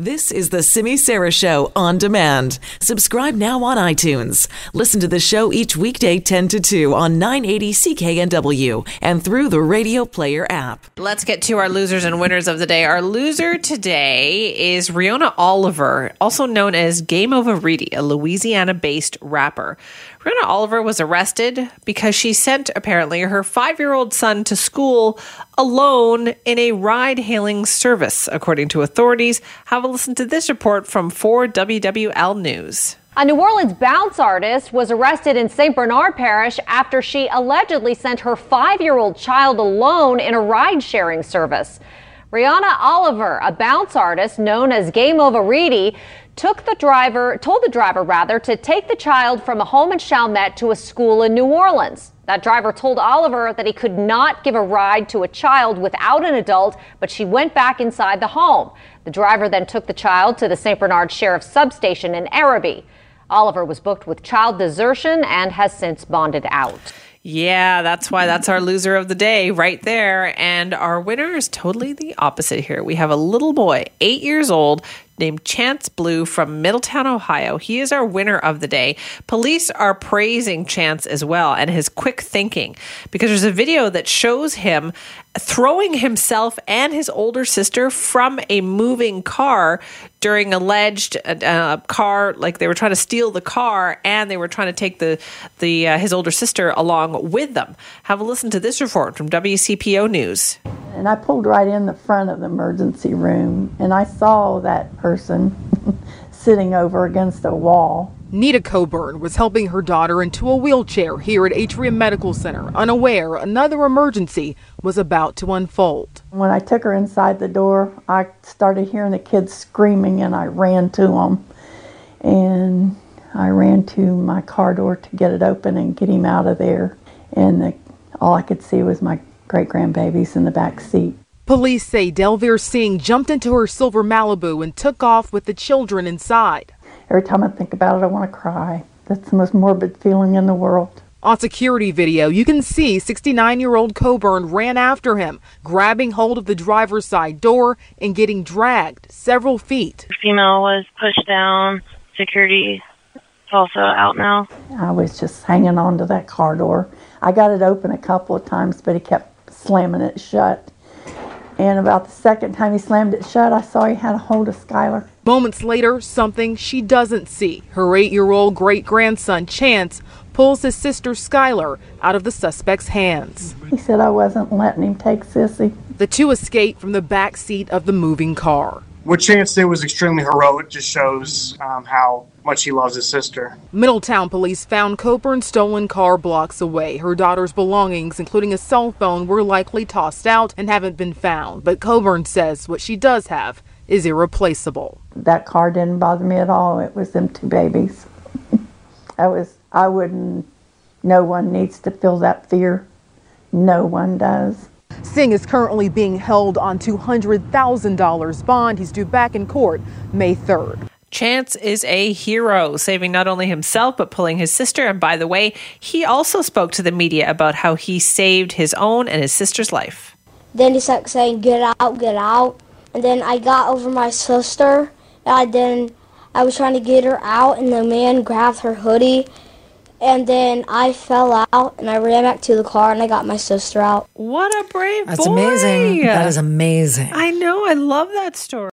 This is the Simi Sara Show on demand. Subscribe now on iTunes. Listen to the show each weekday 10 to 2 on 980 CKNW and through the Radio Player app. Let's get to our losers and winners of the day. Our loser today is Rihanna Oliver, also known as Game Over Reedy, a Louisiana-based rapper. Rihanna Oliver was arrested because she sent, apparently, her 5-year-old son to school alone in a ride-hailing service, according to authorities. Have a listen to this report from 4WWL News. A New Orleans bounce artist was arrested in St. Bernard Parish after she allegedly sent her 5-year-old child alone in a ride-sharing service. Rihanna Oliver, a bounce artist known as Game Over Reedy, told the driver to take the child from a home in Chalmette to a school in New Orleans. That driver told Oliver that he could not give a ride to a child without an adult, but she went back inside the home. The driver then took the child to the St. Bernard Sheriff's Substation in Araby. Oliver was booked with child desertion and has since bonded out. Yeah, that's why that's our loser of the day right there. And our winner is totally the opposite here. We have a little boy, 8 years old, named Chance Blue from Middletown, Ohio. He is our winner of the day. Police are praising Chance as well and his quick thinking, because there's a video that shows him throwing himself and his older sister from a moving car during alleged car, like they were trying to steal the car and they were trying to take his older sister along with them. Have a listen to this report from WCPO News. And I pulled right in the front of the emergency room, and I saw that person sitting over against a wall. Nita Coburn was helping her daughter into a wheelchair here at Atrium Medical Center, unaware another emergency was about to unfold. When I took her inside the door, I started hearing the kids screaming, and I ran to them. And I ran to my car door to get it open and get him out of there. And all I could see was my great-grandbabies in the back seat. Police say Delvir Singh jumped into her silver Malibu and took off with the children inside. Every time I think about it, I want to cry. That's the most morbid feeling in the world. On security video, you can see 69-year-old Coburn ran after him, grabbing hold of the driver's side door and getting dragged several feet. The female was pushed down. Security is also out now. I was just hanging on to that car door. I got it open a couple of times, but he kept slamming it shut. And about the second time he slammed it shut, I saw he had a hold of Skylar. Moments later, something she doesn't see. Her 8-year-old great-grandson, Chance, pulls his sister, Skylar, out of the suspect's hands. He said, "I wasn't letting him take Sissy." The two escape from the back seat of the moving car. What Chance did was extremely heroic. Just shows how much he loves his sister. Middletown Police found Coburn's stolen car blocks away. Her daughter's belongings, including a cell phone, were likely tossed out and haven't been found. But Coburn says what she does have is irreplaceable. That car didn't bother me at all. It was them two babies. No one needs to feel that fear. No one does. Singh is currently being held on $200,000 bond. He's due back in court May 3rd. Chance is a hero, saving not only himself, but pulling his sister. And by the way, he also spoke to the media about how he saved his own and his sister's life. Then he kept saying, "Get out, get out." And then I got over my sister. And then I was trying to get her out, and the man grabbed her hoodie. And then I fell out, and I ran back to the car, and I got my sister out. What a brave boy. That's amazing. That is amazing. I know. I love that story.